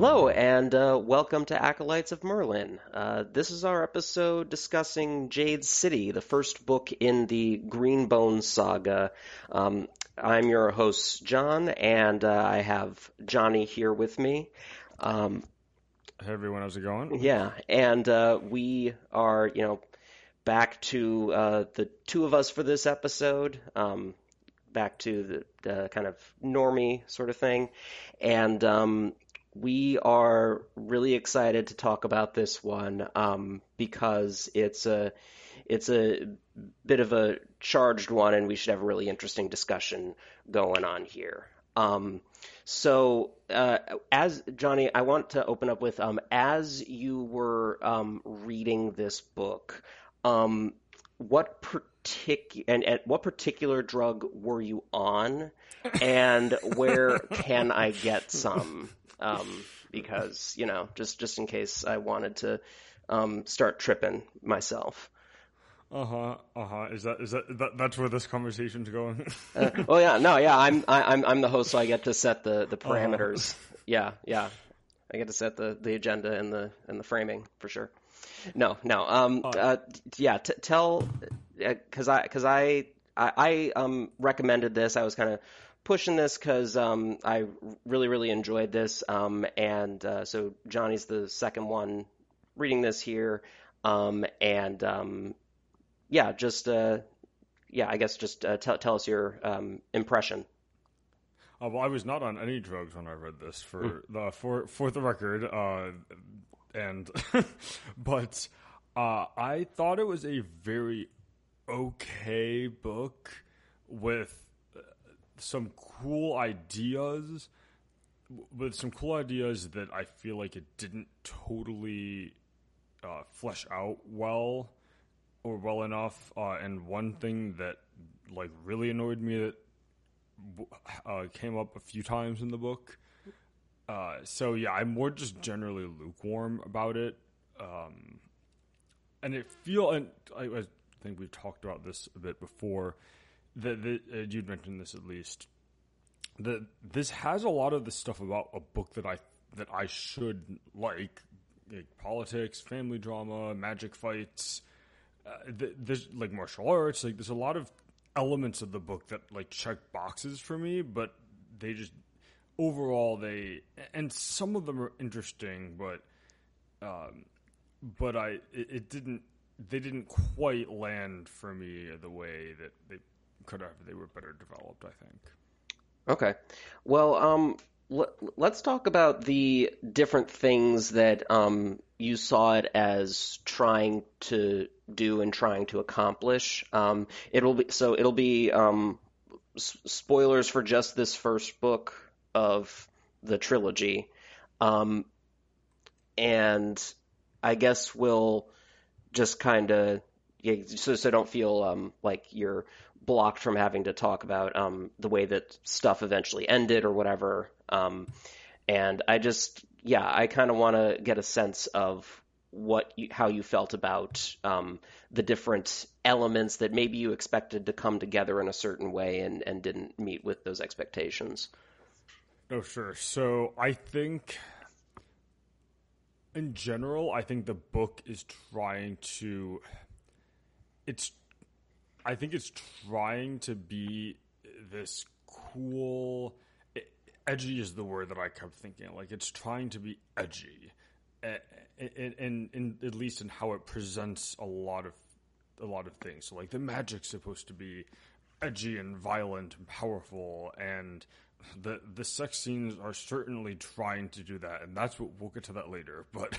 Hello, and welcome to Acolytes of Merlin. This is our episode discussing Jade City, the first book in the Green Bone Saga. I'm your host, John, and I have Johnny here with me. Hey, everyone. How's it going? Yeah, and we are, back to the two of us for this episode, back to the kind of normie sort of thing, and we are really excited to talk about this one because it's a bit of a charged one, and we should have a really interesting discussion going on here. So as Johnny, I want to open up with as you were reading this book, what particular drug were you on, and where can I get some? Because, just in case I wanted to start tripping myself. Is that where this conversation's going? I'm the host, so I get to set the parameters. Uh-huh. Yeah, I get to set the agenda and the framing for sure. Tell, because I recommended this. I was kind of pushing this because I really, really enjoyed this. So Johnny's the second one reading this here. Tell us your impression. Well, I was not on any drugs when I read this for the record. But I thought it was a very okay book with some cool ideas that I feel like it didn't totally flesh out well or well enough. And one thing that really annoyed me that came up a few times in the book. I'm more just generally lukewarm about it. And I think we've talked about this a bit before, that you'd mentioned this at least, that this has a lot of the stuff about a book that I should like politics, family drama, magic fights, there's martial arts, there's a lot of elements of the book that check boxes for me, but they just overall and some of them are interesting, but they didn't quite land for me the way that they could have. They were better developed, I think. Okay. Well, let's talk about the different things that you saw it as trying to do and trying to accomplish. It'll be spoilers for just this first book of the trilogy. And I guess we'll just kind of, so don't feel like you're blocked from having to talk about the way that stuff eventually ended or whatever. I kind of want to get a sense of how you felt about the different elements that maybe you expected to come together in a certain way and didn't meet with those expectations. Oh, sure. So I think, in general, I think the book is trying to be this cool, edgy is the word that I kept thinking. It's trying to be edgy, and at least in how it presents a lot of things. So the magic's supposed to be edgy and violent and powerful, and the sex scenes are certainly trying to do that, and that's what we'll get to that later. But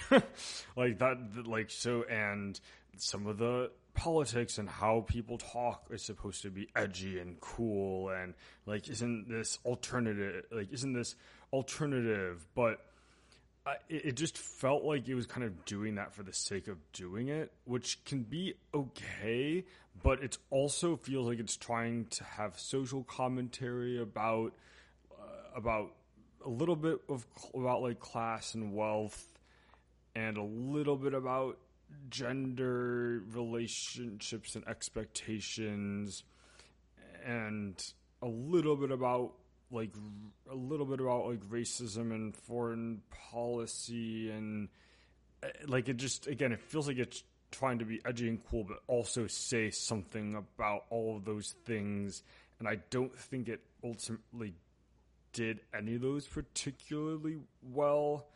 and some of the politics and how people talk is supposed to be edgy and cool, and isn't this alternative? But it just felt like it was kind of doing that for the sake of doing it, which can be okay, but it also feels like it's trying to have social commentary about a little bit about class and wealth, and a little bit about gender relationships and expectations, and a little bit about like a little bit about like racism and foreign policy, and like it just, again, it feels like it's trying to be edgy and cool, but also say something about all of those things. And I don't think it ultimately did any of those particularly well.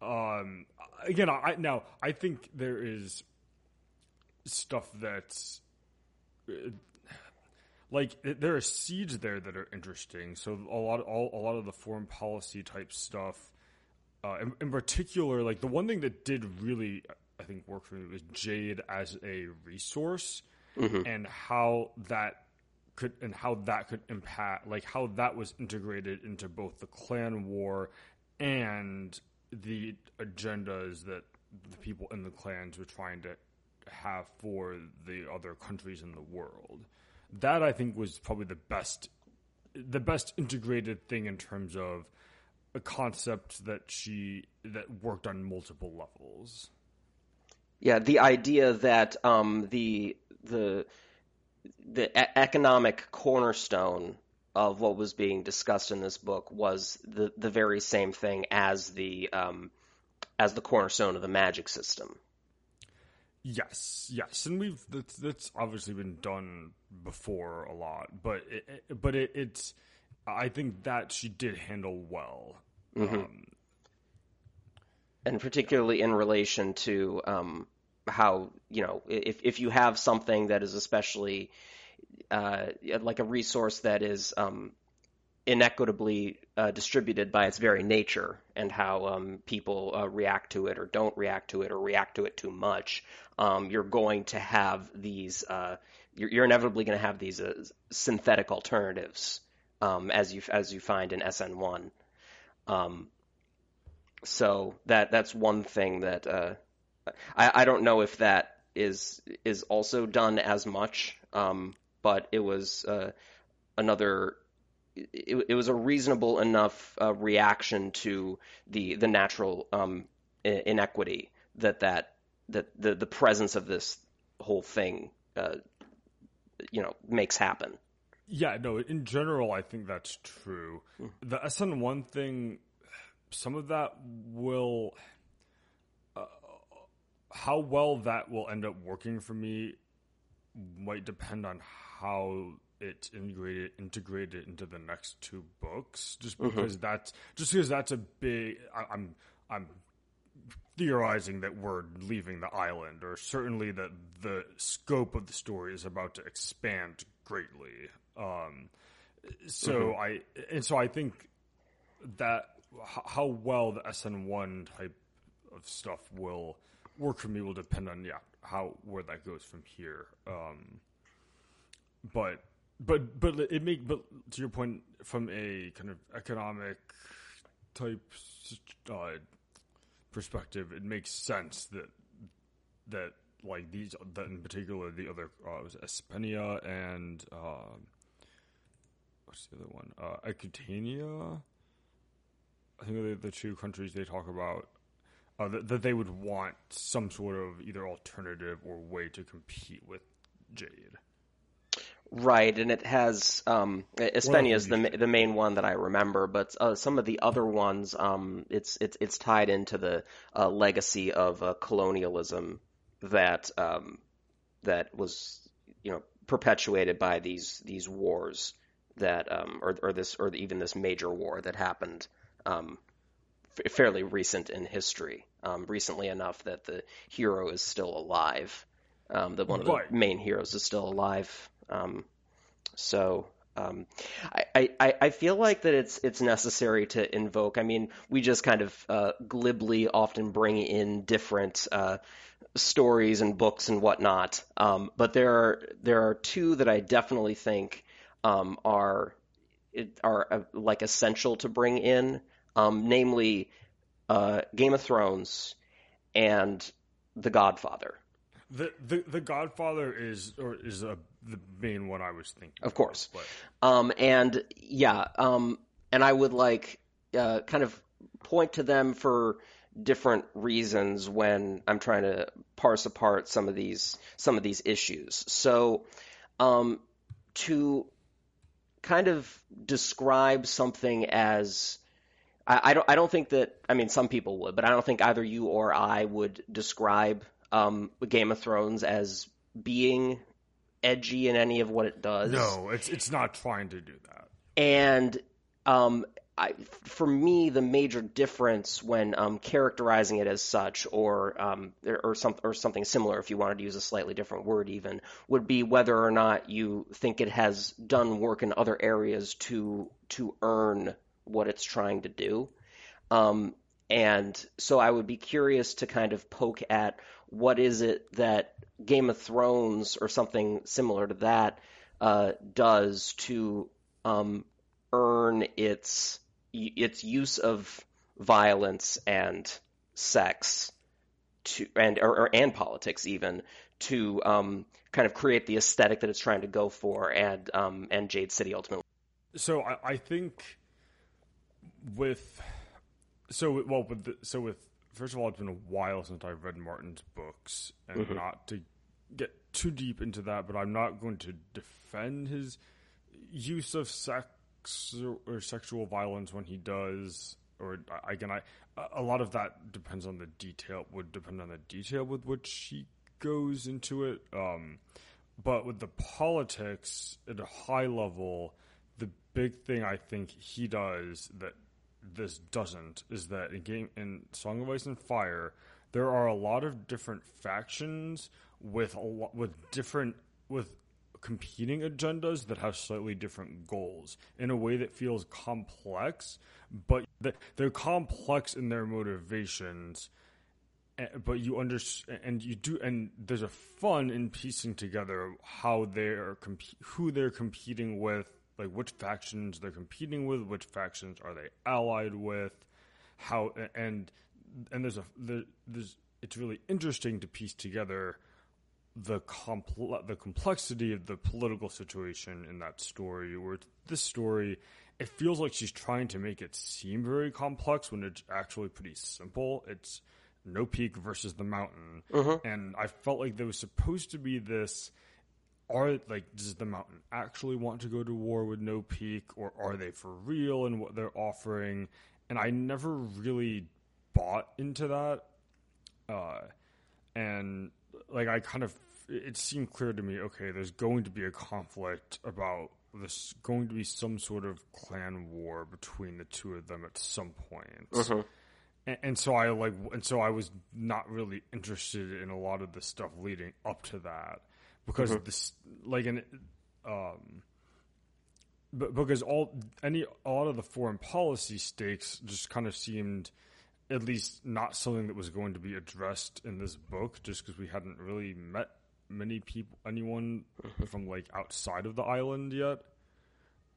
Again, I think there is stuff that's like there are seeds there that are interesting. So a lot of the foreign policy type stuff, in particular, like the one thing that did really, I think, work for me was Jade as a resource, mm-hmm. and how that could impact, like how that was integrated into both the clan war and the agendas that the people in the clans were trying to have for the other countries in the world. That, I think, was probably the best integrated thing in terms of a concept that worked on multiple levels. Yeah, the idea that the economic cornerstone of what was being discussed in this book was the very same thing as the cornerstone of the magic system. Yes, and that's obviously been done before a lot, but it's I think that she did handle well, mm-hmm. And particularly in relation to how, you know, if you have something that is especially like a resource that is inequitably distributed by its very nature, and how people react to it or don't react to it or react to it too much, you're going to have these you're inevitably going to have these synthetic alternatives, as you find in SN1. So that's one thing that I don't know if that is also done as much, but it was another. It was a reasonable enough reaction to the natural inequity that the presence of this whole thing, makes happen. Yeah, no, in general, I think that's true. Mm-hmm. The SN1 thing, some of that will, how well that will end up working for me might depend on how it's integrated into the next two books, just because that's a big. I'm theorizing that we're leaving the island, or certainly that the scope of the story is about to expand greatly. So I think that how well the SN1 type of stuff will work for me will depend on where that goes from here. But to your point, from a kind of economic type perspective, it makes sense that like these, that in particular the other was Espenya and what's the other one, Aquitania, I think they're the two countries they talk about, that they would want some sort of either alternative or way to compete with Jade. Right, and it has Espenya is the main one that I remember, but some of the other ones, it's tied into the legacy of colonialism that was, you know, perpetuated by these wars that or even this major war that happened fairly recent in history, recently enough that the hero is still alive, that one of the main heroes is still alive. I feel like that it's necessary to invoke. I mean, we just kind of glibly often bring in different stories and books and whatnot. But there are two that I definitely think are like essential to bring in, namely Game of Thrones and The Godfather. The Godfather is the main one I was thinking of course. But... and I would like kind of point to them for different reasons when I'm trying to parse apart some of these issues. So, to kind of describe something as I don't think that, I mean, some people would, but I don't think either you or I would describe Game of Thrones as being edgy in any of what it does. No, it's not trying to do that. And for me, the major difference when characterizing it as such, or something similar, if you wanted to use a slightly different word even, would be whether or not you think it has done work in other areas to earn what it's trying to do. And so I would be curious to kind of poke at what is it that Game of Thrones or something similar to that does to earn its use of violence and sex and politics even to kind of create the aesthetic that it's trying to go for and Jade City ultimately. So I think first of all, it's been a while since I've read Martin's books, and mm-hmm. not to get too deep into that, but I'm not going to defend his use of sex or sexual violence when he does, or again, a lot of that depends on the detail, would depend on the detail with which he goes into it. But with the politics at a high level, the big thing I think he does that this doesn't is that in Song of Ice and Fire, there are a lot of different factions with competing agendas that have slightly different goals in a way that feels complex, but they're complex in their motivations. But you understand, and there's a fun in piecing together how who they're competing with. Like, which factions they're competing with, which factions are they allied with, how, and it's really interesting to piece together the complexity of the political situation in that story. Where this story, it feels like she's trying to make it seem very complex when it's actually pretty simple. It's No Peak versus the Mountain, and I felt like there was supposed to be this. Does the Mountain actually want to go to war with No Peak, or are they for real in what they're offering? And I never really bought into that. It seemed clear to me, okay, there's going to be a conflict about this, going to be some sort of clan war between the two of them at some point. Uh-huh. And so I was not really interested in a lot of the stuff leading up to that. Because mm-hmm. A lot of the foreign policy stakes just kind of seemed at least not something that was going to be addressed in this book, just because we hadn't really met anyone from like outside of the island yet,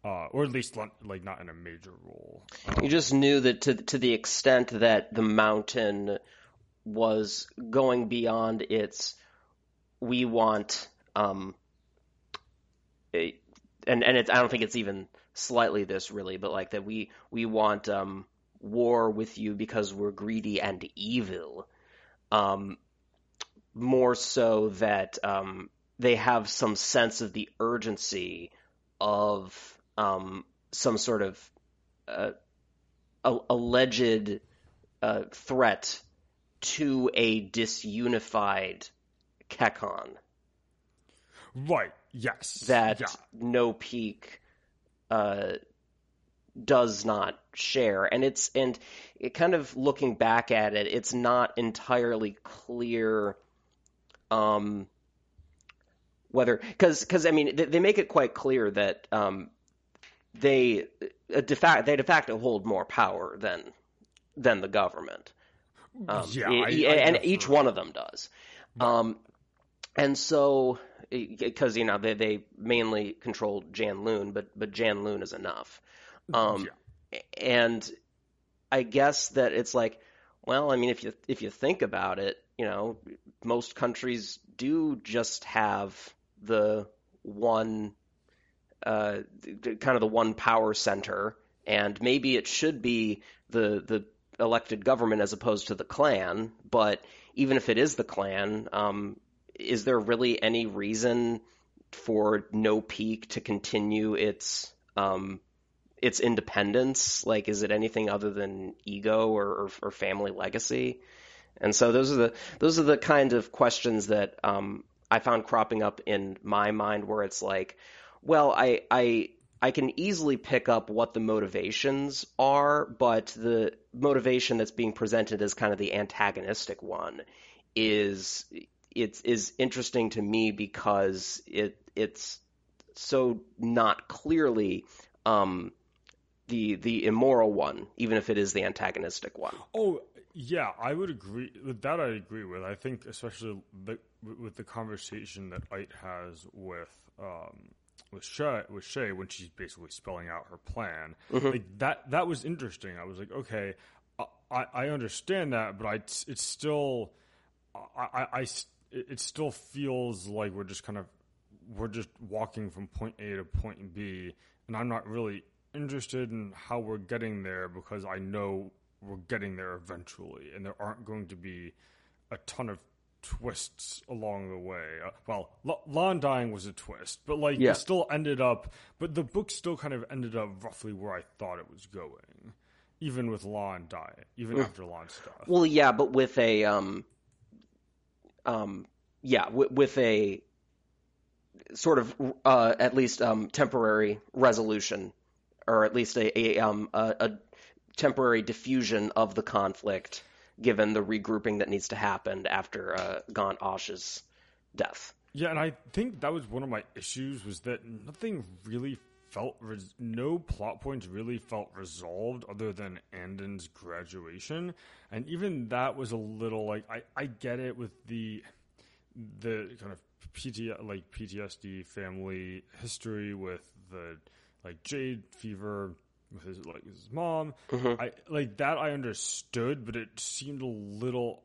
or at least like not in a major role. You just knew that to the extent that the Mountain was going beyond its. We want, I don't think it's even slightly this really, but like that we want war with you because we're greedy and evil, more so that they have some sense of the urgency of some sort of alleged threat to a disunified Kekon. Right, yes. That No Peak does not share. And it kind of looking back at it, it's not entirely clear whether... Because, I mean, they make it quite clear that they de facto hold more power than the government. Each one of them does. And so, because, you know, they mainly control Janloon, but Janloon is enough. And I guess that it's like, well, I mean, if you think about it, you know, most countries do just have the one, kind of the one power center, and maybe it should be the elected government as opposed to the clan, but even if it is the clan, is there really any reason for No Peak to continue its its independence? Like, is it anything other than ego or family legacy? And so those are the kind of questions that I found cropping up in my mind, where it's like, well, I can easily pick up what the motivations are, but the motivation that's being presented as kind of the antagonistic one is interesting to me, because it's so not clearly the immoral one, even if it is the antagonistic one. Oh, yeah, I would agree with that. I agree with. I think especially with the conversation that Ite has with Shae when she's basically spelling out her plan, mm-hmm. like that was interesting. I was like, okay, I understand that, but it still feels like we're just walking from point A to point B, and I'm not really interested in how we're getting there, because I know we're getting there eventually, and there aren't going to be a ton of twists along the way. Well, Lan dying was a twist, but It still ended up. But the book still kind of ended up roughly where I thought it was going, even with Lan dying, even after Lan's death. Well, yeah, but with a with a sort of at least temporary resolution, or at least a temporary diffusion of the conflict, given the regrouping that needs to happen after Gaunt Ash's death. Yeah, and I think that was one of my issues, was that nothing really felt... no plot points really felt resolved other than Anden's graduation. And even that was a little, like... I get it with the kind of PTSD family history with the, like, Jade fever... with his mom, mm-hmm. I understood, but it seemed a little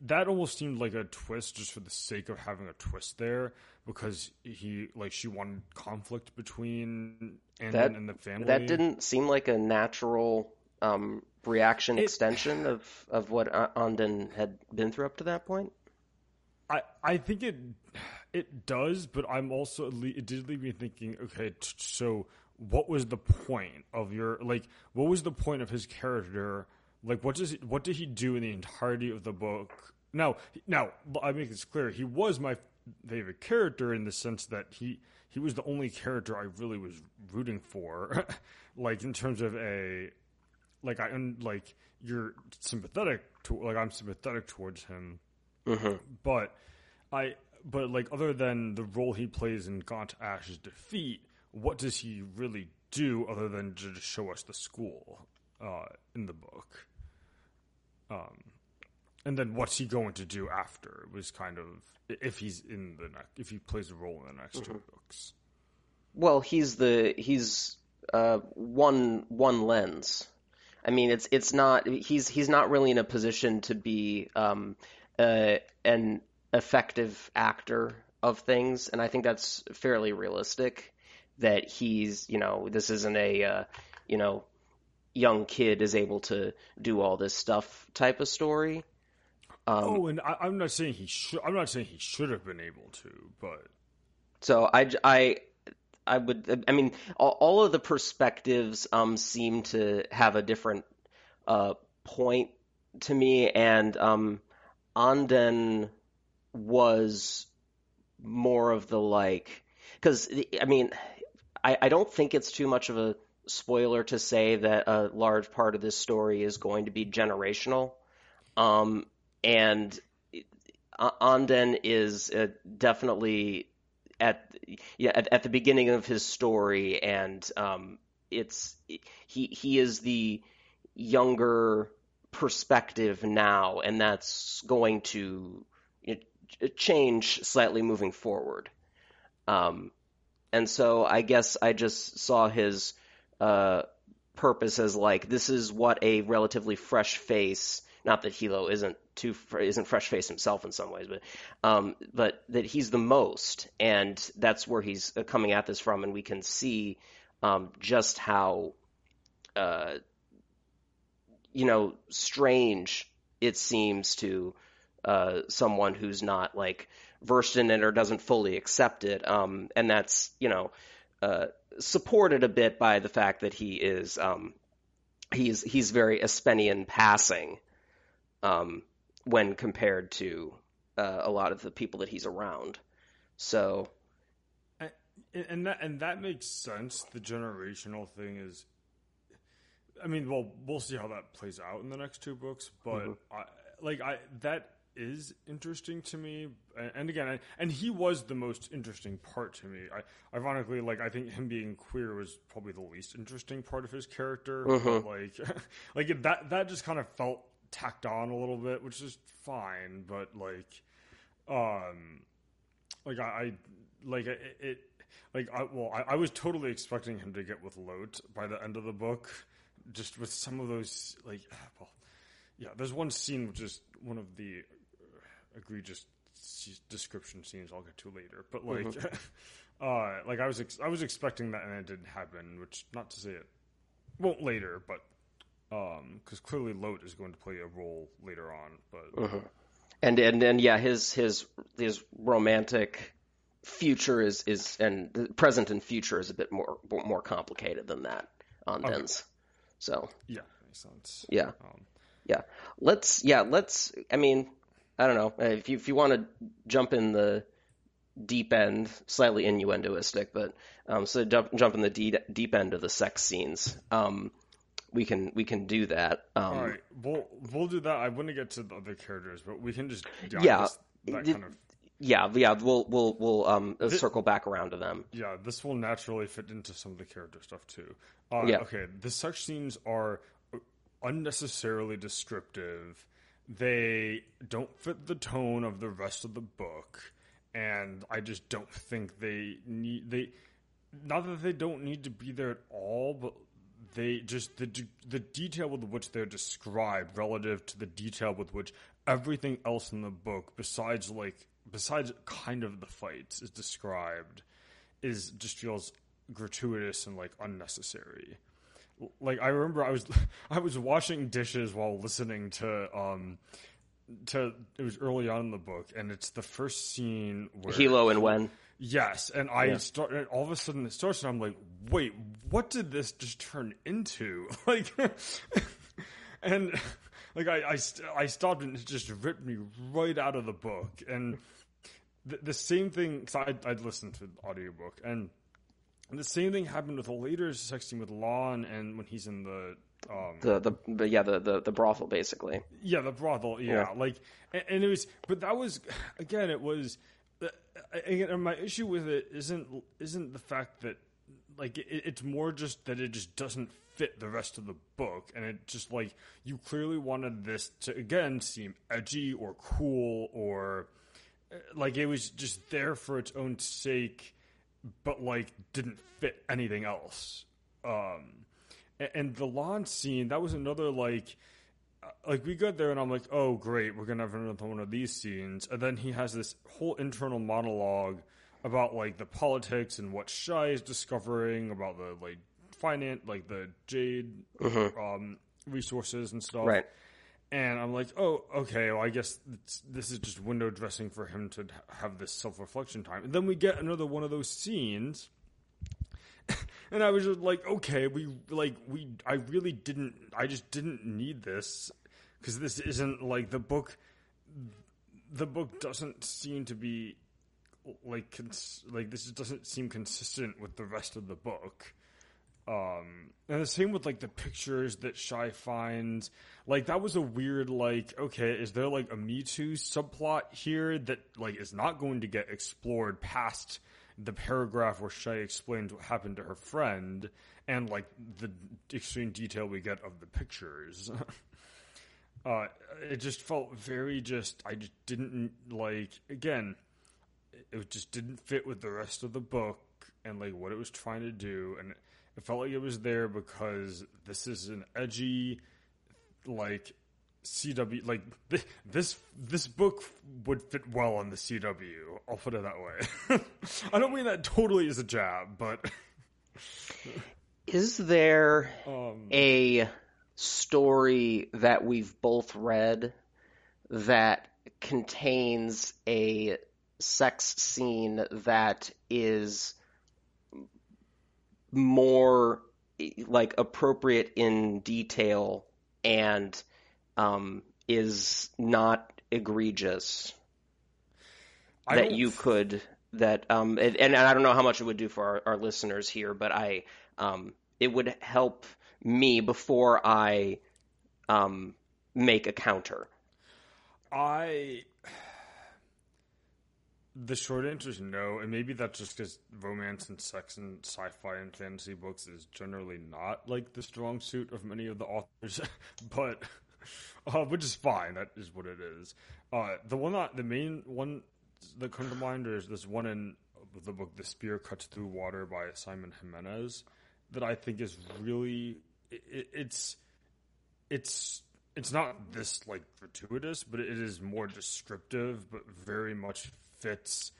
that almost seemed like a twist just for the sake of having a twist there, because she wanted conflict between Anden and the family. That didn't seem like a natural reaction extension of what Anden had been through up to that point. I think it does, but I'm also it did leave me thinking, okay, so. What was the point of what was the point of his character? Like, what did he do in the entirety of the book? Now, I make this clear. He was my favorite character in the sense that he was the only character I really was rooting for. Like, in terms of you're sympathetic to, I'm sympathetic towards him. Mm-hmm. But other than the role he plays in Gaunt Ash's defeat, what does he really do other than to just show us the school in the book? And then what's he going to do after? It was kind of, if he plays a role in the next mm-hmm. two books. Well, he's one lens. I mean, it's not, he's not really in a position to be an effective actor of things, and I think that's fairly realistic. That he's, this isn't a, young kid is able to do all this stuff type of story. And I'm not saying he should. I'm not saying he should have been able to, but so I would. I mean, all of the perspectives seem to have a different point to me, and Anden was more of the like, because I mean. I don't think it's too much of a spoiler to say that a large part of this story is going to be generational. And Anden is definitely at the beginning of his story, and he is the younger perspective now, and that's going to change slightly moving forward. And so I guess I just saw his purpose as like, this is what a relatively fresh face, not that Hilo isn't fresh face himself in some ways, but that he's the most, and that's where he's coming at this from, and we can see just how strange it seems to someone who's not like versed in it or doesn't fully accept it, and that's supported a bit by the fact that he is he's very Espenian passing when compared to a lot of the people that he's around. So, and that makes sense. The generational thing is, I mean, well, we'll see how that plays out in the next two books, but that is interesting to me. And again, and he was the most interesting part to me. Ironically, like, I think him being queer was probably the least interesting part of his character. But like that just kind of felt tacked on a little bit, which is fine. But I was totally expecting him to get with Lot by the end of the book. Just with some of those, there's one scene which is one of the egregious description scenes I'll get to later. But I was expecting that, and it didn't happen. Which, not to say it won't later, but because clearly Lot is going to play a role later on. But his romantic future is and present and future is a bit more complicated than that on Den's. So yeah, makes sense. Yeah, Let's. I mean, I don't know if you want to jump in the deep end, slightly innuendoistic, but jump in the deep end of the sex scenes. We can do that. All right, we'll do that. I want to get to the other characters, but we can just We'll circle back around to them. Yeah, this will naturally fit into some of the character stuff too. Okay, the sex scenes are unnecessarily descriptive. They don't fit the tone of the rest of the book, and I just don't think not that they don't need to be there at all, but they just the detail with which they're described relative to the detail with which everything else in the book besides kind of the fights is described is just feels gratuitous and unnecessary. Like, I remember I was washing dishes while listening to it was early on in the book, and it's the first scene where Hilo and Wen. Yes, and all of a sudden it starts, and I'm like, wait, what did this just turn into? I stopped, and it just ripped me right out of the book. And the same thing, because I'd listened to the audiobook, and the same thing happened with the later sex scene with Lan, and when he's in the brothel, basically. Yeah, the brothel. Yeah, and it was, but that was again, it was. And my issue with it isn't the fact that it's more just that it just doesn't fit the rest of the book, and it just you clearly wanted this to again seem edgy or cool or it was just there for its own sake, but didn't fit anything else. And the lawn scene, that was another we got there, and I'm like, oh great, we're gonna have another one of these scenes, and then he has this whole internal monologue about the politics and what Shae is discovering about the finance, the Jade resources and stuff. Right. And I'm like, oh, okay, well, I guess this is just window dressing for him to have this self-reflection time. And then we get another one of those scenes, and I was just like, okay, I just didn't need this, because this isn't, the book doesn't seem to be, this doesn't seem consistent with the rest of the book. And the same with the pictures that Shae finds. That was a weird okay, is there a Me Too subplot here that is not going to get explored past the paragraph where Shae explains what happened to her friend and the extreme detail we get of the pictures. It just felt very I just didn't again, it just didn't fit with the rest of the book and what it was trying to do, and it felt it was there because this is an edgy, CW. This book would fit well on the CW. I'll put it that way. I don't mean that totally as a jab, but is there a story that we've both read that contains a sex scene that is more like appropriate in detail and is not egregious that you could that and I don't know how much it would do for our listeners here, but I it would help me before I make a counter. The short answer is no, and maybe that's just because romance and sex and sci-fi and fantasy books is generally not like the strong suit of many of the authors, but which is fine. That is what it is. The main one that comes to mind is this one in the book "The Spear Cuts Through Water" by Simon Jimenez that I think is really it's not this like gratuitous, but it is more descriptive, but very much fits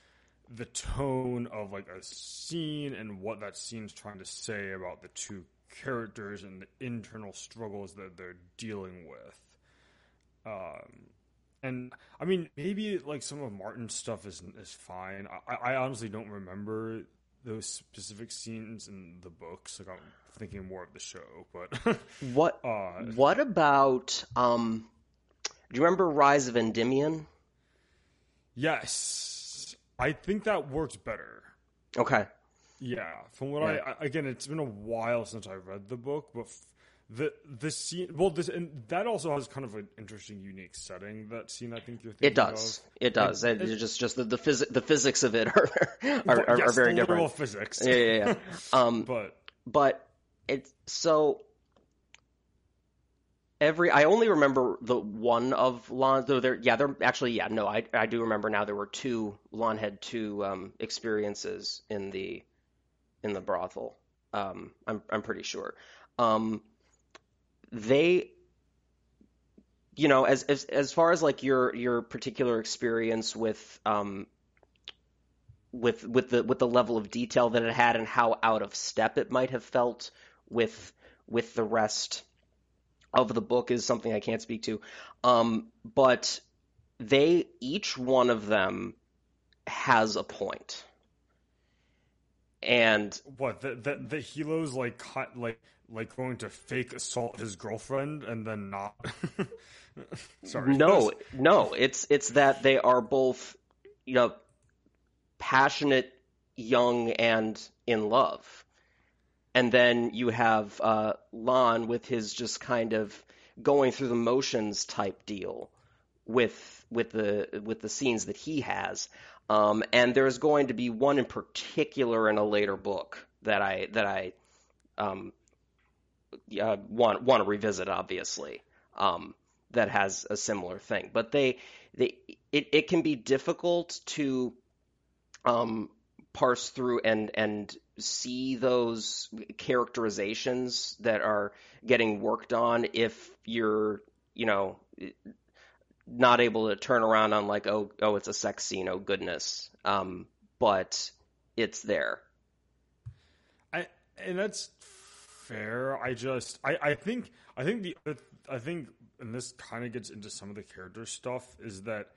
the tone of like a scene and what that scene's trying to say about the two characters and the internal struggles that they're dealing with. And I mean, maybe like some of Martin's stuff is fine. I honestly don't remember those specific scenes in the books. Like I'm thinking more of the show, but what about, do you remember Rise of Endymion? Yes, I think that works better. Okay. Yeah, from what I again, it's been a while since I read the book, but the scene, well, this and that also has kind of an interesting, unique setting. That scene, I think you're thinking of. It does. It's just the physics of it are very different. Literal physics. Yeah. But it's so. I only remember the one of Lan, though I do remember now there were Lan had two experiences in the brothel. I'm pretty sure. They, you know, as far as like your particular experience with the level of detail that it had and how out of step it might have felt with the rest of the book is something I can't speak to. But each one of them has a point. And what the Hilo's like going to fake assault his girlfriend and then not. Sorry. No, it's that they are both, you know, passionate, young, and in love. And then you have Lan with his just kind of going through the motions type deal with the scenes that he has. And there's going to be one in particular in a later book that I want to revisit, obviously, that has a similar thing. But it can be difficult to parse through and see those characterizations that are getting worked on if you're, you know, not able to turn around on like, oh, it's a sex scene, oh goodness. But it's there. And that's fair. I think and this kind of gets into some of the character stuff is that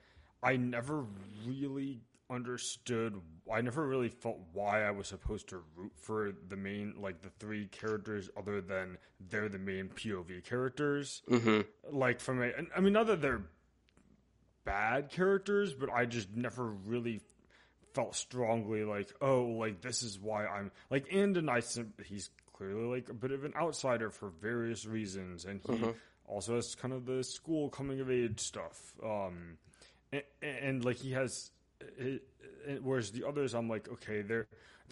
I never really understood. I never really felt why I was supposed to root for the main, like the three characters, other than they're the main POV characters. Mm-hmm. Like from a, I mean, not that they're bad characters, but I just never really felt strongly like, oh, like this is why I'm like Anden. He's clearly like a bit of an outsider for various reasons, and he mm-hmm. also has kind of the school coming of age stuff. And like he has. Whereas the others, I'm like, okay, they're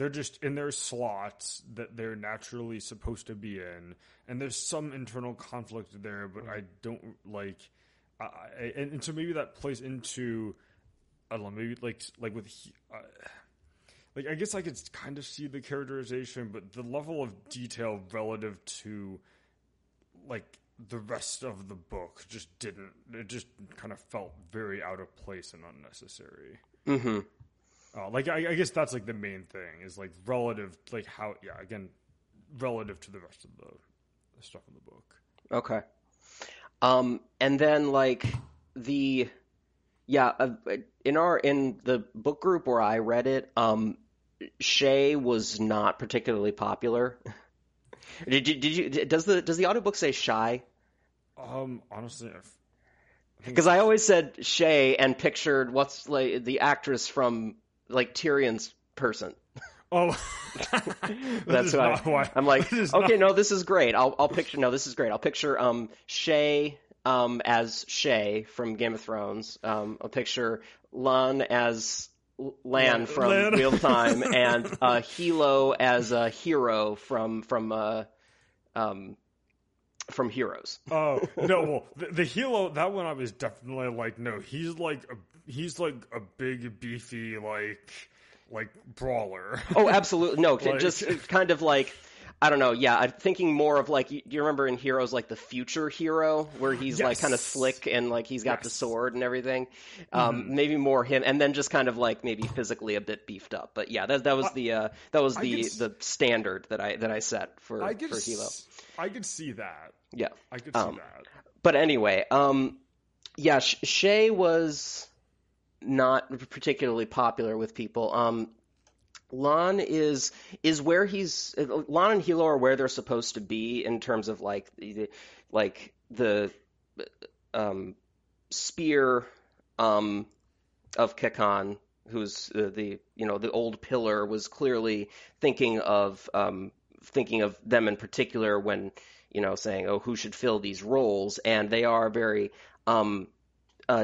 just in their slots that they're naturally supposed to be in, and there's some internal conflict there, but I don't like, and so maybe that plays into, I don't know, maybe like with, like I guess I could kind of see the characterization, but the level of detail relative to, like. The rest of the book just didn't. It just kind of felt very out of place and unnecessary. Mm-hmm. Like I guess that's like the main thing is like relative, like how relative to the rest of the stuff in the book. Okay. And then like in the book group where I read it, Shae was not particularly popular. Does the audiobook say Shae? Honestly, because I always said Shae and pictured what's like the actress from like Tyrion's Person. Oh, that's why I'm like, okay, no, this is great. I'll picture Shae as Shae from Game of Thrones. I'll picture Lan as Lan from Real Time, and Hilo as a hero from Heroes. Oh no, well, the Hilo, that one I was definitely like, no, he's like a big beefy like brawler. Oh, absolutely. No, like, just kind of like, I don't know. Yeah. I'm thinking more of like, you remember in Heroes, like the future hero where he's yes. like kind of slick and like, he's got yes. the sword and everything. Maybe more him. And then just kind of like maybe physically a bit beefed up. But yeah, that was the standard that I set for Hilo. I could see that. Yeah. I could see that. But anyway, yeah, Shae was not particularly popular with people. Lan is where he's Lan and Hilo are where they're supposed to be in terms of the spear of Kekon, who's the old pillar, was clearly thinking of them in particular when saying, oh, who should fill these roles, and they are very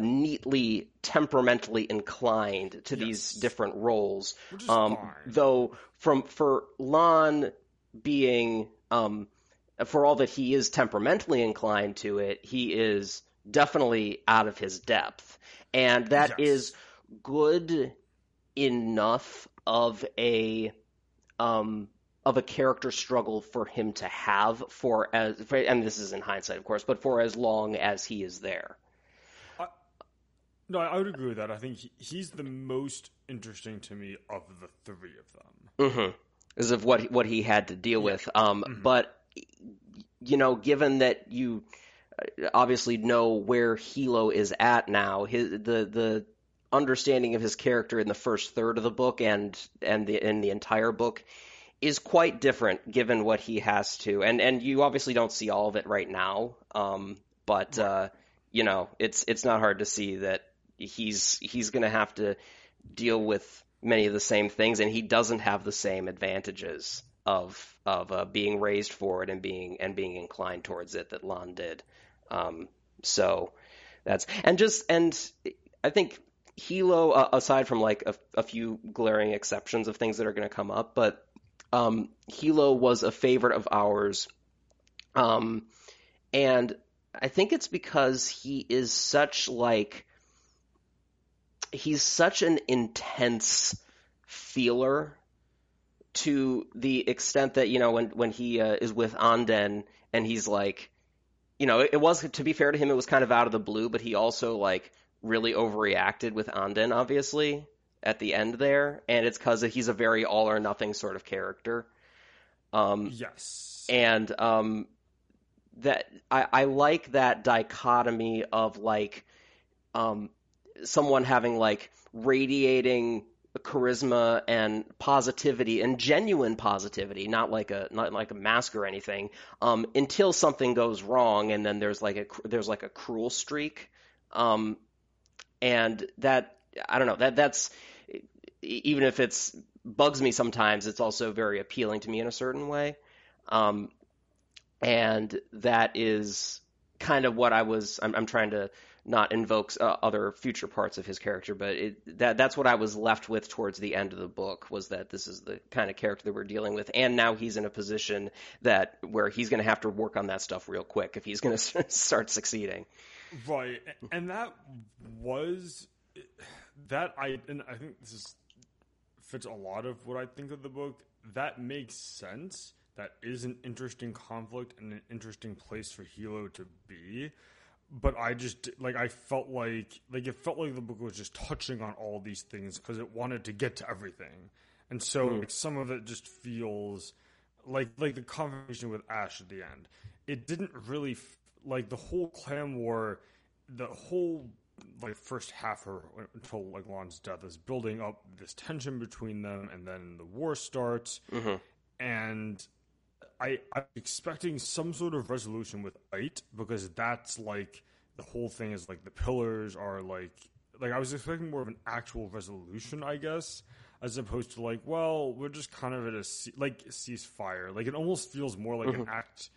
neatly temperamentally inclined to yes. these different roles, which is fine. Though for Lan being for all that he is temperamentally inclined to it, he is definitely out of his depth, and that yes. is good enough of a character struggle for him to have and this is in hindsight, of course, but for as long as he is there. No, I would agree with that. I think he's the most interesting to me of the three of them. Mm-hmm. As of what he had to deal with. Mm-hmm. But, given that you obviously know where Hilo is at now, the understanding of his character in the first third of the book and in the entire book is quite different given what he has to. And you obviously don't see all of it right now, but... Right. It's not hard to see that he's going to have to deal with many of the same things, and he doesn't have the same advantages of being raised for it and being inclined towards it that Lan did. So and I think Hilo, aside from like a few glaring exceptions of things that are going to come up, but Hilo was a favorite of ours, and I think it's because he is such an intense feeler, to the extent that, when he is with Anden and he's like, it was, to be fair to him, it was kind of out of the blue, but he also like really overreacted with Anden, obviously, at the end there. And it's because he's a very all or nothing sort of character. Yes. And, that I like that dichotomy of like someone having like radiating charisma and positivity and genuine positivity, not like a mask or anything, until something goes wrong, and then there's like a cruel streak, and that, I don't know, that's even if it bugs me sometimes, it's also very appealing to me in a certain way. And that is kind of what I'm trying to not invoke other future parts of his character, but that's what I was left with towards the end of the book, was that this is the kind of character that we're dealing with. And now he's in a position where he's going to have to work on that stuff real quick if he's going to start succeeding. Right. And that was that. I think this fits a lot of what I think of the book. That makes sense. That is an interesting conflict and an interesting place for Hilo to be. But I just, I felt like the book was just touching on all these things because it wanted to get to everything. And so like, some of it just feels like the conversation with Ash at the end. It didn't really, the whole clan war, the whole like first half or until like Lan's death is building up this tension between them, and then the war starts. Mm-hmm. And I'm expecting some sort of resolution with Ite, because that's like the whole thing is like the pillars are like I was expecting more of an actual resolution, I guess, as opposed to like, well, we're just kind of at a ceasefire. Like it almost feels more like mm-hmm. an act.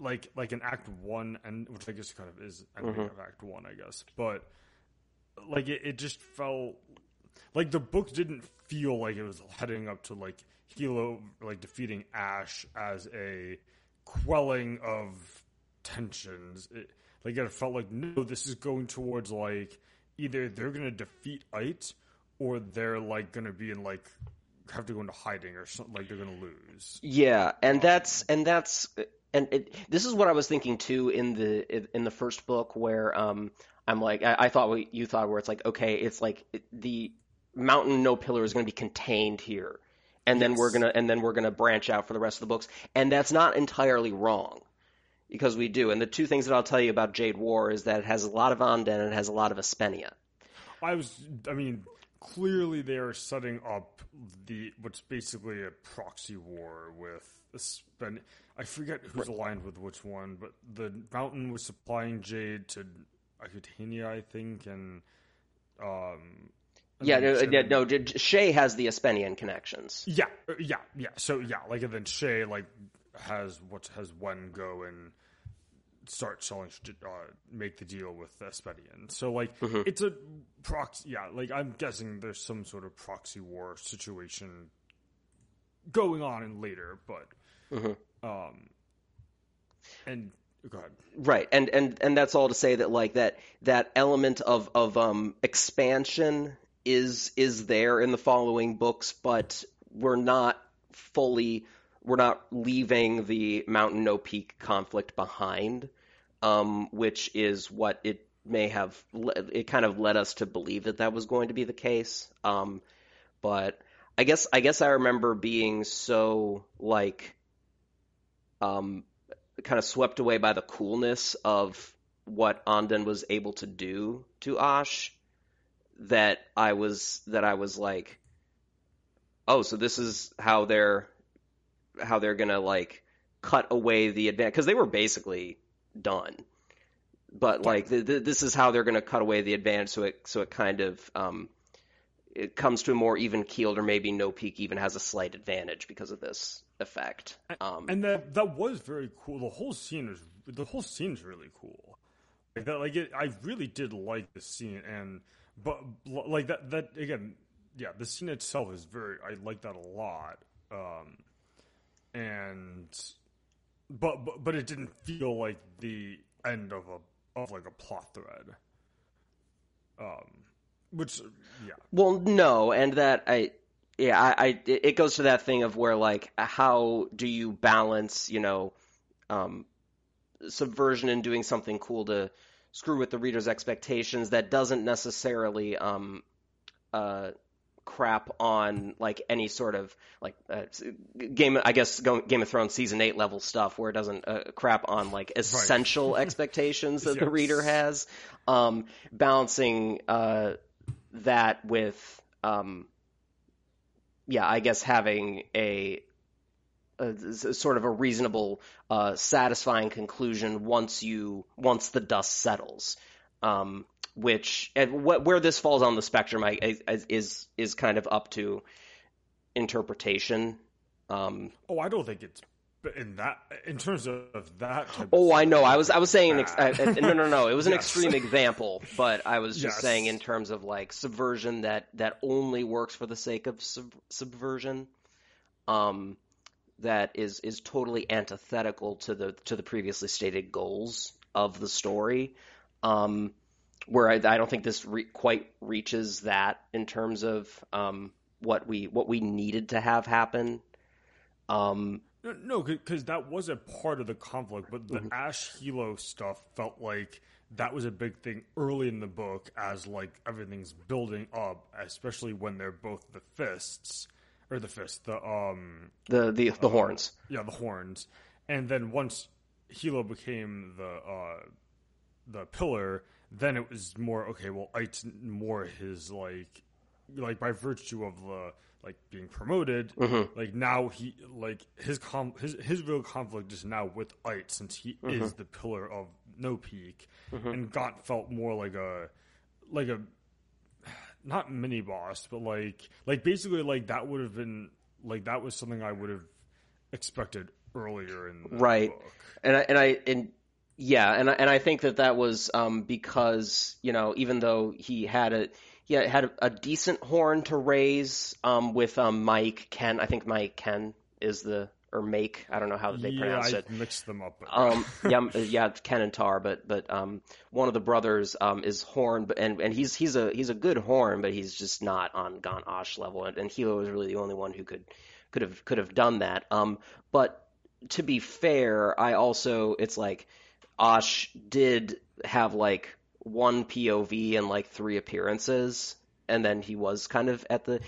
Like in Act 1, and which I guess kind of is ending mm-hmm. of Act 1, I guess. But, like, it just felt... Like, the book didn't feel like it was heading up to, like, Hilo, like, defeating Ash as a quelling of tensions. It felt like, no, this is going towards, like, either they're going to defeat Ite, or they're, like, going to be in, like... have to go into hiding or something, like they're going to lose. Yeah, and this is what I was thinking too in the first book, where I'm like I thought what you thought, where it's like, okay, it's like the mountain no pillar is going to be contained here, and yes. then we're gonna branch out for the rest of the books, and that's not entirely wrong, because we do. And the two things that I'll tell you about Jade War is that it has a lot of Anden and it has a lot of Espenya. Clearly, they are setting up what's basically a proxy war with Espenya. I forget who's aligned with which one, but the mountain was supplying Jade to Aquitania, I think, and Shae has the Espenian connections. Yeah. So yeah, like, and then Shae like has Wen go and start selling, make the deal with Espenian. So like mm-hmm. it's a proxy. Yeah, like I'm guessing there's some sort of proxy war situation going on in later, but mm-hmm. And go ahead. Right, and that's all to say that like that element of expansion is there in the following books, but we're not leaving the mountain no peak conflict behind, which is what it may have. It kind of led us to believe that was going to be the case. But I guess I remember being so like, kind of swept away by the coolness of what Anden was able to do to Ash, that I was like, oh, so this is how they're gonna like cut away the advantage, because they were basically done, but like this is how they're gonna cut away the advantage, so it kind of it comes to a more even keeled, or maybe no peak even has a slight advantage because of this effect. And that was very cool. The whole scene's really cool. Like that, like it, I really did like the scene, and but like that again, yeah, the scene itself is very. I like that a lot. And but it didn't feel like the end of a plot thread. Which yeah. Well, no, and that it goes to that thing of where like, how do you balance, you know, subversion and doing something cool to screw with the reader's expectations that doesn't necessarily crap on like any sort of like Game of Thrones season 8 level stuff, where it doesn't crap on like essential right. expectations that yes. the reader has, balancing that with I guess having a sort of a reasonable satisfying conclusion once the dust settles. Which and where this falls on the spectrum is kind of up to interpretation. I don't think it's in that in terms of that. I know. I was saying no. It was an yes. extreme example, but I was just yes. saying in terms of like subversion that only works for the sake of subversion. That is totally antithetical to the previously stated goals of the story. Where I don't think this quite reaches that in terms of what we needed to have happen. No, because that was a part of the conflict, but the mm-hmm. Ash Hilo stuff felt like that was a big thing early in the book, as like everything's building up, especially when they're both the horns. Yeah, the horns, and then once Hilo became the the pillar, then it was more, okay, well, Ite's more his, like by virtue of the, like, being promoted, mm-hmm. like, now he, like, his real conflict is now with Ite, since he mm-hmm. is the pillar of No Peak, mm-hmm. and Gaunt felt more like a, not mini boss, but like basically, like, that would have been, like, that was something I would have expected earlier in the right. book. And I think that was because, you know, even though he had a decent horn to raise with Maik Kehn. I think Maik Kehn is the or Maik. I don't know how they pronounce it. Yeah, I mixed them up. Kehn and Tar, but one of the brothers is horn, and he's a good horn, but he's just not on Gaunt Ash level. And Hilo was really the only one who could have done that. But to be fair, it's like Ash did have like one POV and like three appearances, and then he was kind of at the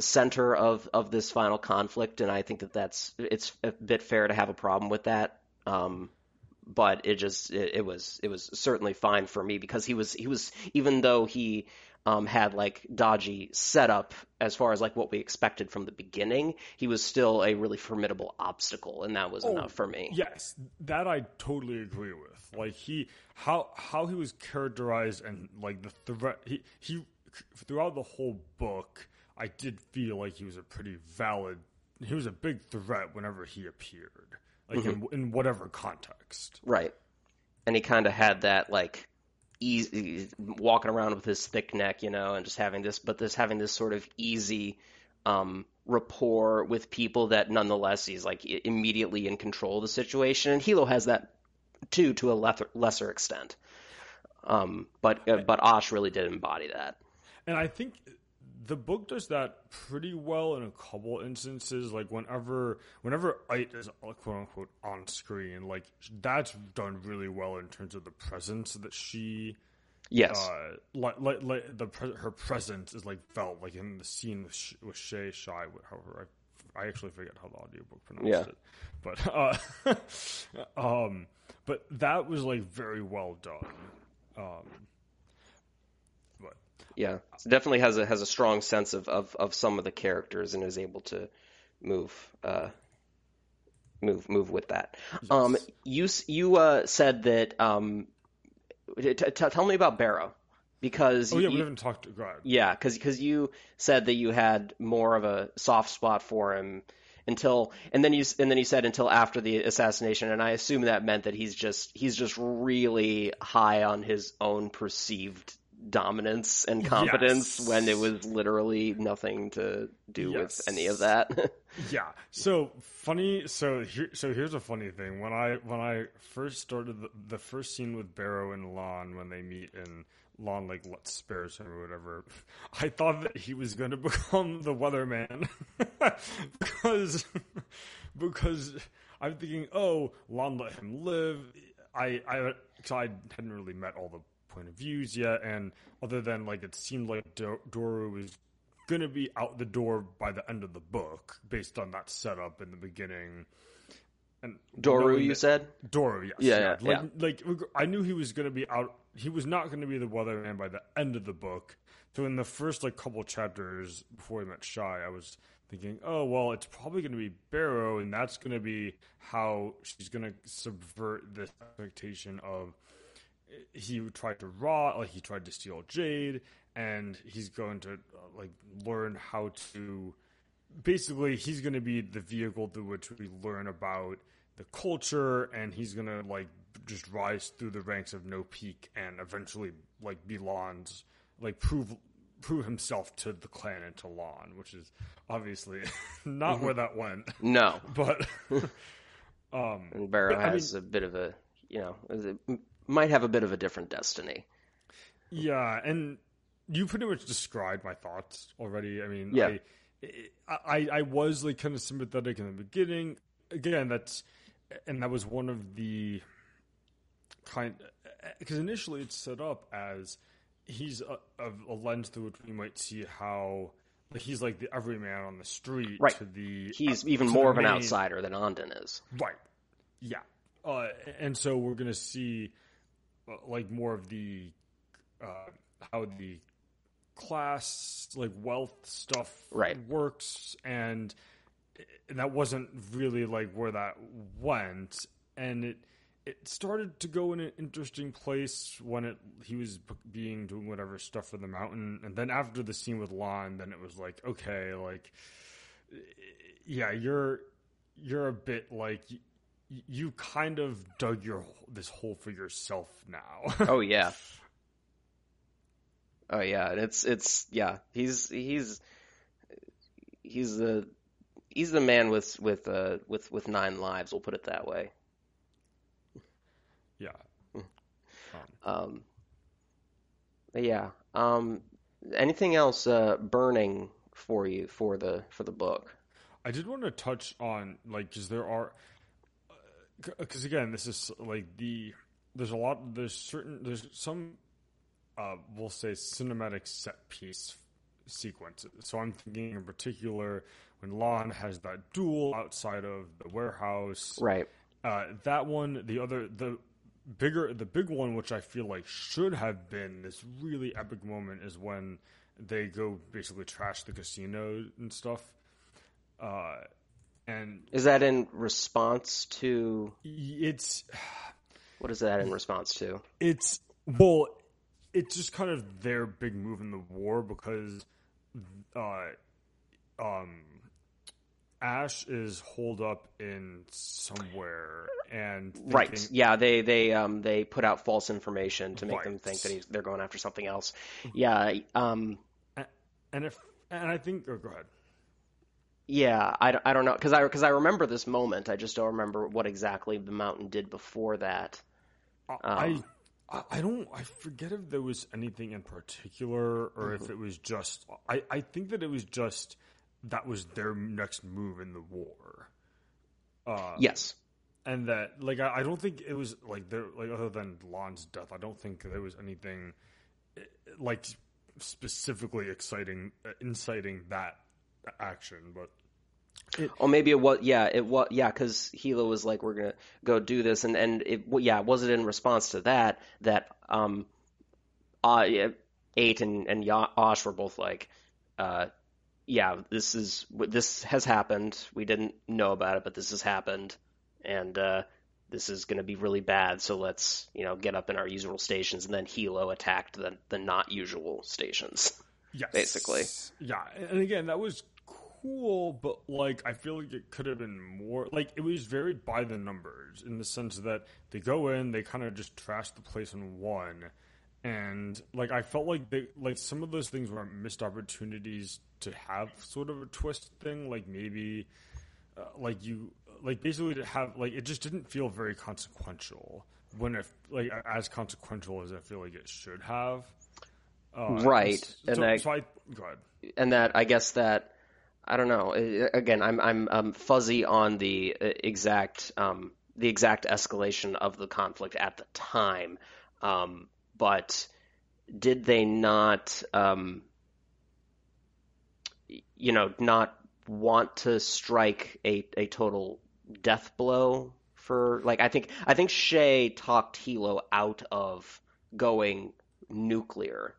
center of this final conflict, and I think it's a bit fair to have a problem with that, but it was certainly fine for me, because he was even though he had like dodgy setup as far as like what we expected from the beginning, he was still a really formidable obstacle, and that was enough for me. Yes, that I totally agree with. Like how he was characterized, and like the threat he throughout the whole book, I did feel like he was a big threat whenever he appeared, like mm-hmm. in whatever context. Right. And he kind of had that like easy walking around with his thick neck, you know, and just having this sort of easy rapport with people that nonetheless he's like immediately in control of the situation. And Hilo has that too, to a lesser extent. But Ash really did embody that. And I think the book does that pretty well in a couple instances. Like whenever Ite is quote unquote on screen, like that's done really well in terms of the presence that she, yes, her presence is like felt like in the scene with Shae. However, I actually forget how the audiobook pronounced it, but but that was like very well done. Yeah, so definitely has a strong sense of some of the characters, and is able to move with that. Yes. You said that. Tell me about Barrow, because we haven't talked to God. Yeah, because you said that you had more of a soft spot for him and then you said until after the assassination, and I assume that meant that he's just really high on his own perceived dominance and competence, yes, when it was literally nothing to do, yes, with any of that. Yeah. So funny. So here's a funny thing. When I first started the first scene with Barrow and Lan, when they meet and Lan like let spares him or whatever, I thought that he was going to become the weatherman because I'm thinking, oh, Lan let him live. I hadn't really met all the point of views yet, and other than like it seemed like Doru was gonna be out the door by the end of the book based on that setup in the beginning. And Doru, you said? Doru, yes. Yeah. Like I knew he was gonna be out. He was not gonna be the weatherman by the end of the book. So in the first like couple chapters before we met Shae, I was thinking, oh well, it's probably gonna be Barrow, and that's gonna be how she's gonna subvert this expectation of he tried to he tried to steal Jade, and he's going to like learn how to, basically he's going to be the vehicle through which we learn about the culture, and he's going to like just rise through the ranks of No Peak and eventually like be Lan's, like prove himself to the clan and to Lan, which is obviously not where that went. No. But and Barrow has a bit of a, you know, might have a bit of a different destiny. Yeah, and you pretty much described my thoughts already. I mean, yeah. I was like kind of sympathetic in the beginning. Again, that was one of the kind, because initially it's set up as he's a lens through which we might see how he's like the everyman on the street. Right. He's even more of an outsider than Anden is. Right. Yeah. And so we're gonna see like more of the how the class, like wealth stuff, right, works, and that wasn't really like where that went, and it started to go in an interesting place when he was doing whatever stuff for the mountain, and then after the scene with Lan, then it was like, okay, like, yeah, you're a bit like, you kind of dug this hole for yourself now. Oh yeah. Oh yeah, it's yeah. He's the man with nine lives. We'll put it that way. Yeah. Yeah. Anything else burning for you for the book? I did want to touch on, like, because there are. Because again, this is like there's some we'll say cinematic set piece sequences. So I'm thinking in particular when Lan has that duel outside of the warehouse, right? That one, the big one, which I feel like should have been this really epic moment, is when they go basically trash the casino and stuff. And is that in response to what is that in response to? It's just kind of their big move in the war, because Ash is holed up in somewhere, and thinking, right, yeah, they put out false information to make them think that they're going after something else. Yeah, and I think, oh, go ahead. Yeah, I don't know, because I remember this moment. I just don't remember what exactly the mountain did before that. I forget if there was anything in particular, or if it was just. I think that it was just that was their next move in the war. Yes, and that, like, I don't think it was like there, like, other than Lon's death. I don't think there was anything like specifically exciting, inciting that action, but maybe it was, yeah, it was, yeah, because Hilo was like, we're gonna go do this, and it, yeah, was it in response to that Ite and Osh were both like, yeah, this has happened, we didn't know about it, but this has happened, and this is gonna be really bad, so let's, you know, get up in our usual stations. And then Hilo attacked the not usual stations. Yes. Basically. Yeah, and again, that was cool, but, like, I feel like it could have been more. Like, it was very by the numbers, in the sense that they go in, they kind of just trash the place and won, and, like, I felt like they, like, some of those things were missed opportunities to have sort of a twist thing. Like, maybe, like, you, like, basically to have, like, it just didn't feel very consequential, when if, like, as consequential as I feel like it should have. Right, and that I guess that, I don't know. Again, I'm fuzzy on the exact escalation of the conflict at the time. But did they not, you know, not want to strike a total death blow for, like, I think Shae talked Hilo out of going nuclear.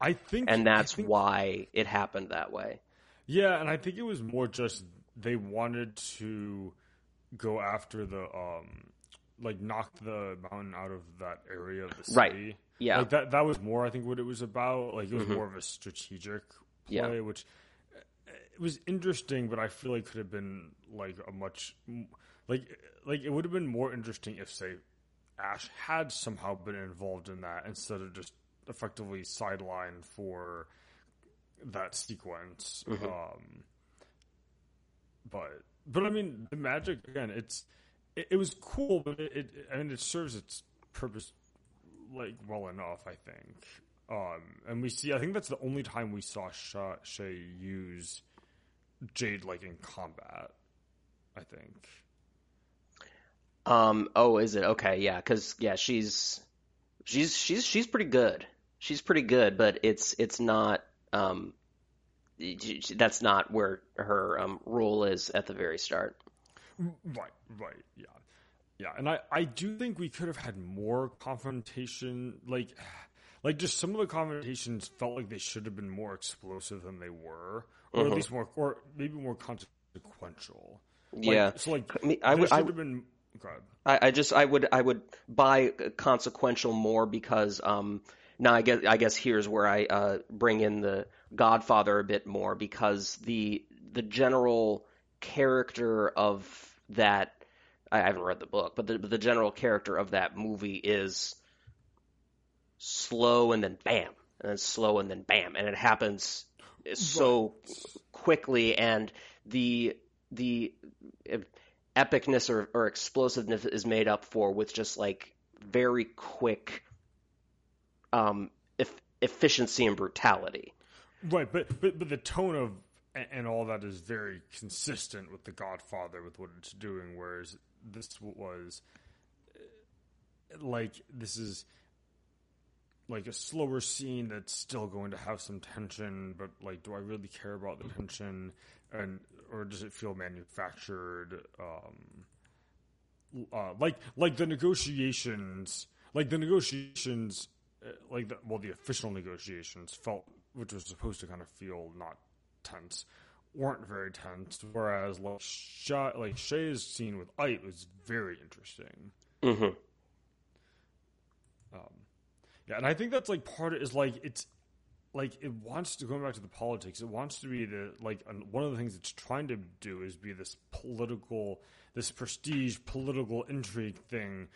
I think, and that's why it happened that way. Yeah, and I think it was more just they wanted to go after the like, knock the mountain out of that area of the city. Right. Yeah, like that was more, I think, what it was about. Like, it was more of a strategic play, yeah, which it was interesting, but I feel like could have been like a much like it would have been more interesting if, say, Ash had somehow been involved in that, instead of just effectively sidelined for that sequence. But I mean, the magic, again, it was cool, but it serves its purpose, like, well enough, I think. And we see, I think that's the only time we saw Shae use Jade, like, in combat, I think. Oh, is it? Okay, yeah, because, yeah, she's pretty good. She's pretty good, but it's not. That's not where her role is at the very start. Right. Yeah. Yeah, and I do think we could have had more confrontation. Like just some of the confrontations felt like they should have been more explosive than they were, or at least more, or maybe more consequential. I would have been. God. I would buy consequential more because now I guess here's where I bring in the Godfather a bit more, because the general character of that, I haven't read the book, but the general character of that movie is slow and then bam, and then slow and then bam, and it happens so quickly, and the epicness or explosiveness is made up for with just like very quick efficiency and brutality. Right, but the tone of and all that is very consistent with The Godfather, with what it's doing, whereas this was like, this is like a slower scene that's still going to have some tension, but like, do I really care about the tension, or does it feel manufactured? Like the negotiations, the official negotiations felt, which was supposed to kind of feel not tense, weren't very tense, whereas like Shae's scene with Ite was very interesting. Yeah, and I think that's like part of it is like, it's like it wants to, going back to the politics, it wants to be the, like, one of the things it's trying to do is be this political, this prestige political intrigue thing,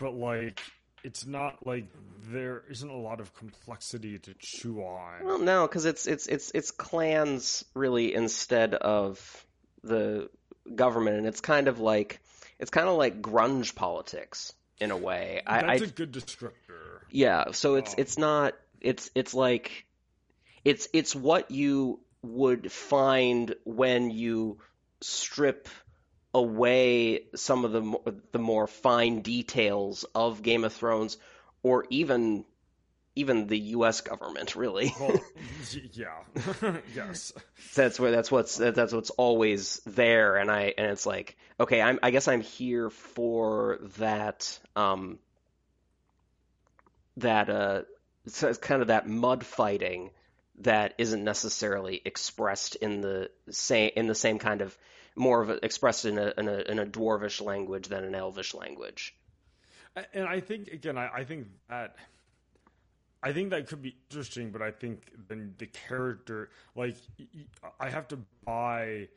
but like, it's not like there isn't a lot of complexity to chew on. Well, no, because it's clans really instead of the government, and it's kind of like grunge politics in a way. That's a good descriptor. Yeah, so it's what you would find when you strip away some of the more fine details of Game of Thrones, or even the U.S. government, really. Well, yeah, yes. That's what's always there, and it's like, okay, I guess I'm here for that. It's kind of that mud fighting that isn't necessarily expressed in the same kind of, more of expressed in a dwarvish language than an elvish language. And I think, again, I think that could be interesting, but I think then the character, like, I have to buy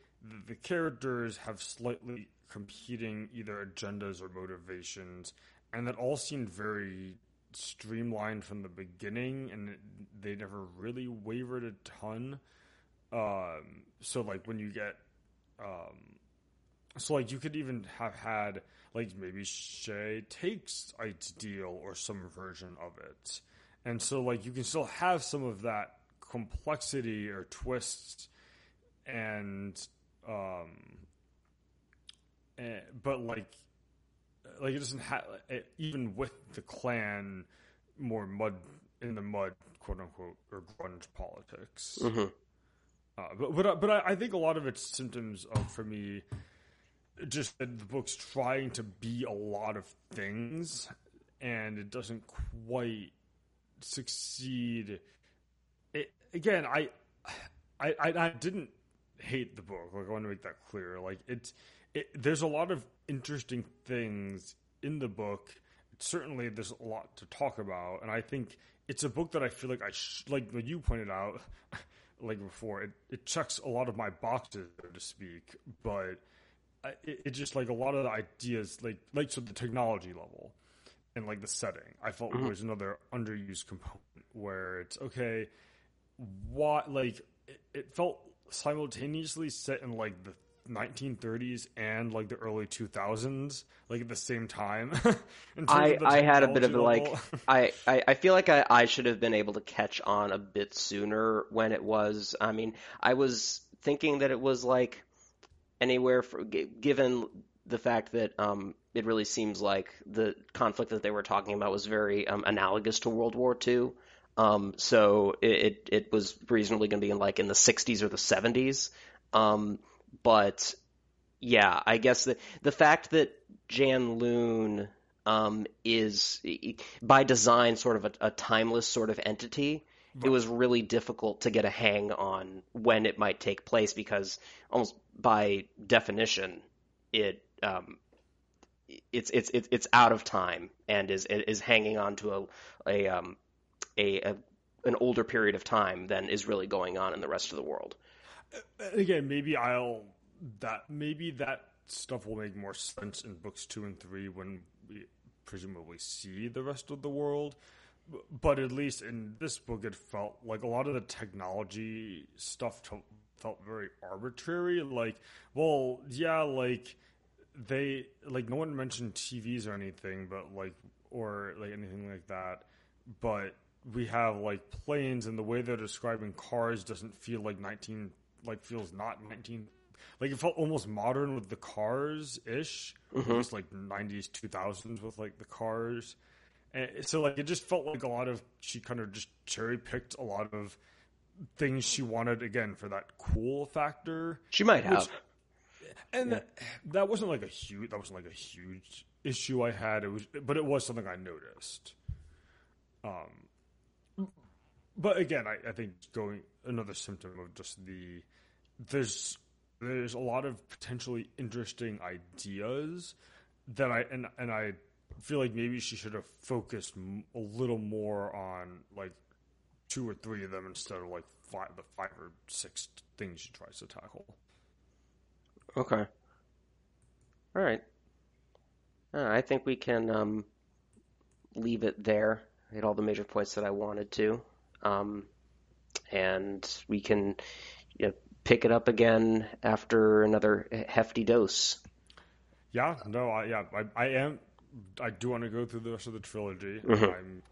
the characters have slightly competing either agendas or motivations, and that all seemed very streamlined from the beginning, and they never really wavered a ton. So like when you get so like you could even have had like maybe Shae takes Ite's deal or some version of it, and so like you can still have some of that complexity or twists, and but like it doesn't have, even with the clan, more mud in the mud, quote unquote, or grunge politics. But I think a lot of it's symptoms of, for me, just that the book's trying to be a lot of things, and it doesn't quite succeed. I didn't hate the book. Like, I want to make that clear. Like, there's a lot of interesting things in the book. Certainly, there's a lot to talk about, and I think it's a book that I feel like like when you pointed out. Like before, it checks a lot of my boxes, so to speak, but it just, like, a lot of the ideas, like so the technology level and like the setting, I felt was another underused component where it's okay. What, like, it felt simultaneously set in like the 1930s and like the early 2000s, like at the same time. I had a bit of like, I feel like I should have been able to catch on a bit sooner when it was. I mean, I was thinking that it was like anywhere for, given the fact that it really seems like the conflict that they were talking about was very analogous to World War II. So it was reasonably going to be in the 60s or the 70s. But yeah, I guess the fact that Janloon is by design sort of a timeless sort of entity, right. It was really difficult to get a hang on when it might take place because almost by definition it's out of time and is hanging on to an older period of time than is really going on in the rest of the world. Again, maybe that stuff will make more sense in books 2 and 3 when we presumably see the rest of the world. But at least in this book, it felt like a lot of the technology stuff felt very arbitrary. Like, well, yeah, like they, like no one mentioned TVs or anything, but like, or like anything like that. But we have like planes, and the way they're describing cars doesn't feel like feels not 19. Like it felt almost modern with the cars ish, mm-hmm. It was like 90s, 2000s with like the cars. And so like it just felt like a lot of, she kind of just cherry picked a lot of things she wanted again for that cool factor. She might have. That wasn't like a huge issue I had. It was something I noticed. But again, I think going another symptom of just there's a lot of potentially interesting ideas that I feel like maybe she should have focused a little more on like 2 or 3 of them instead of like the 5 or 6 things she tries to tackle. Okay. All right. I think we can leave it there. I hit all the major points that I wanted to. And we can pick it up again after another hefty dose. Yeah, no, I do want to go through the rest of the trilogy. Mm-hmm.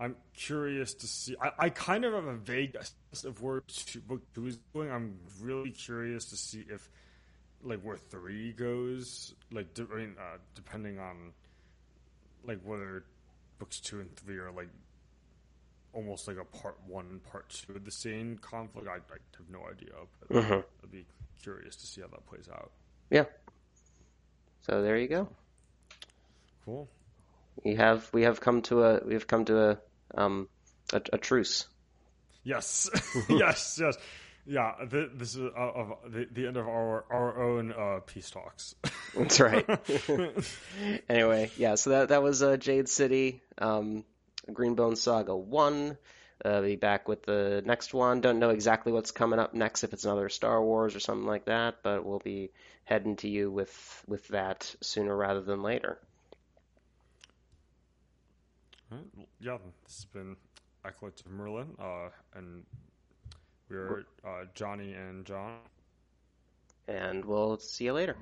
I'm curious to see. I kind of have a vague sense of where book 2 is going. I'm really curious to see if, like, where 3 goes. Like, depending on, like, whether books 2 and 3 are like almost like a part 1 and part 2 of the same conflict. I have no idea, but mm-hmm. I'd be curious to see how that plays out. Yeah. So there you go. Cool. We have come to a truce. Yes. yes. Yeah. This is the end of our own peace talks. That's right. Anyway, yeah. So that was Jade City. Green Bone Saga 1. Be back with the next one. Don't know exactly what's coming up next, if it's another Star Wars or something like that, but we'll be heading to you with that sooner rather than later. Yeah, this has been Acolytes of Merlin, and we're Johnny and John. And we'll see you later.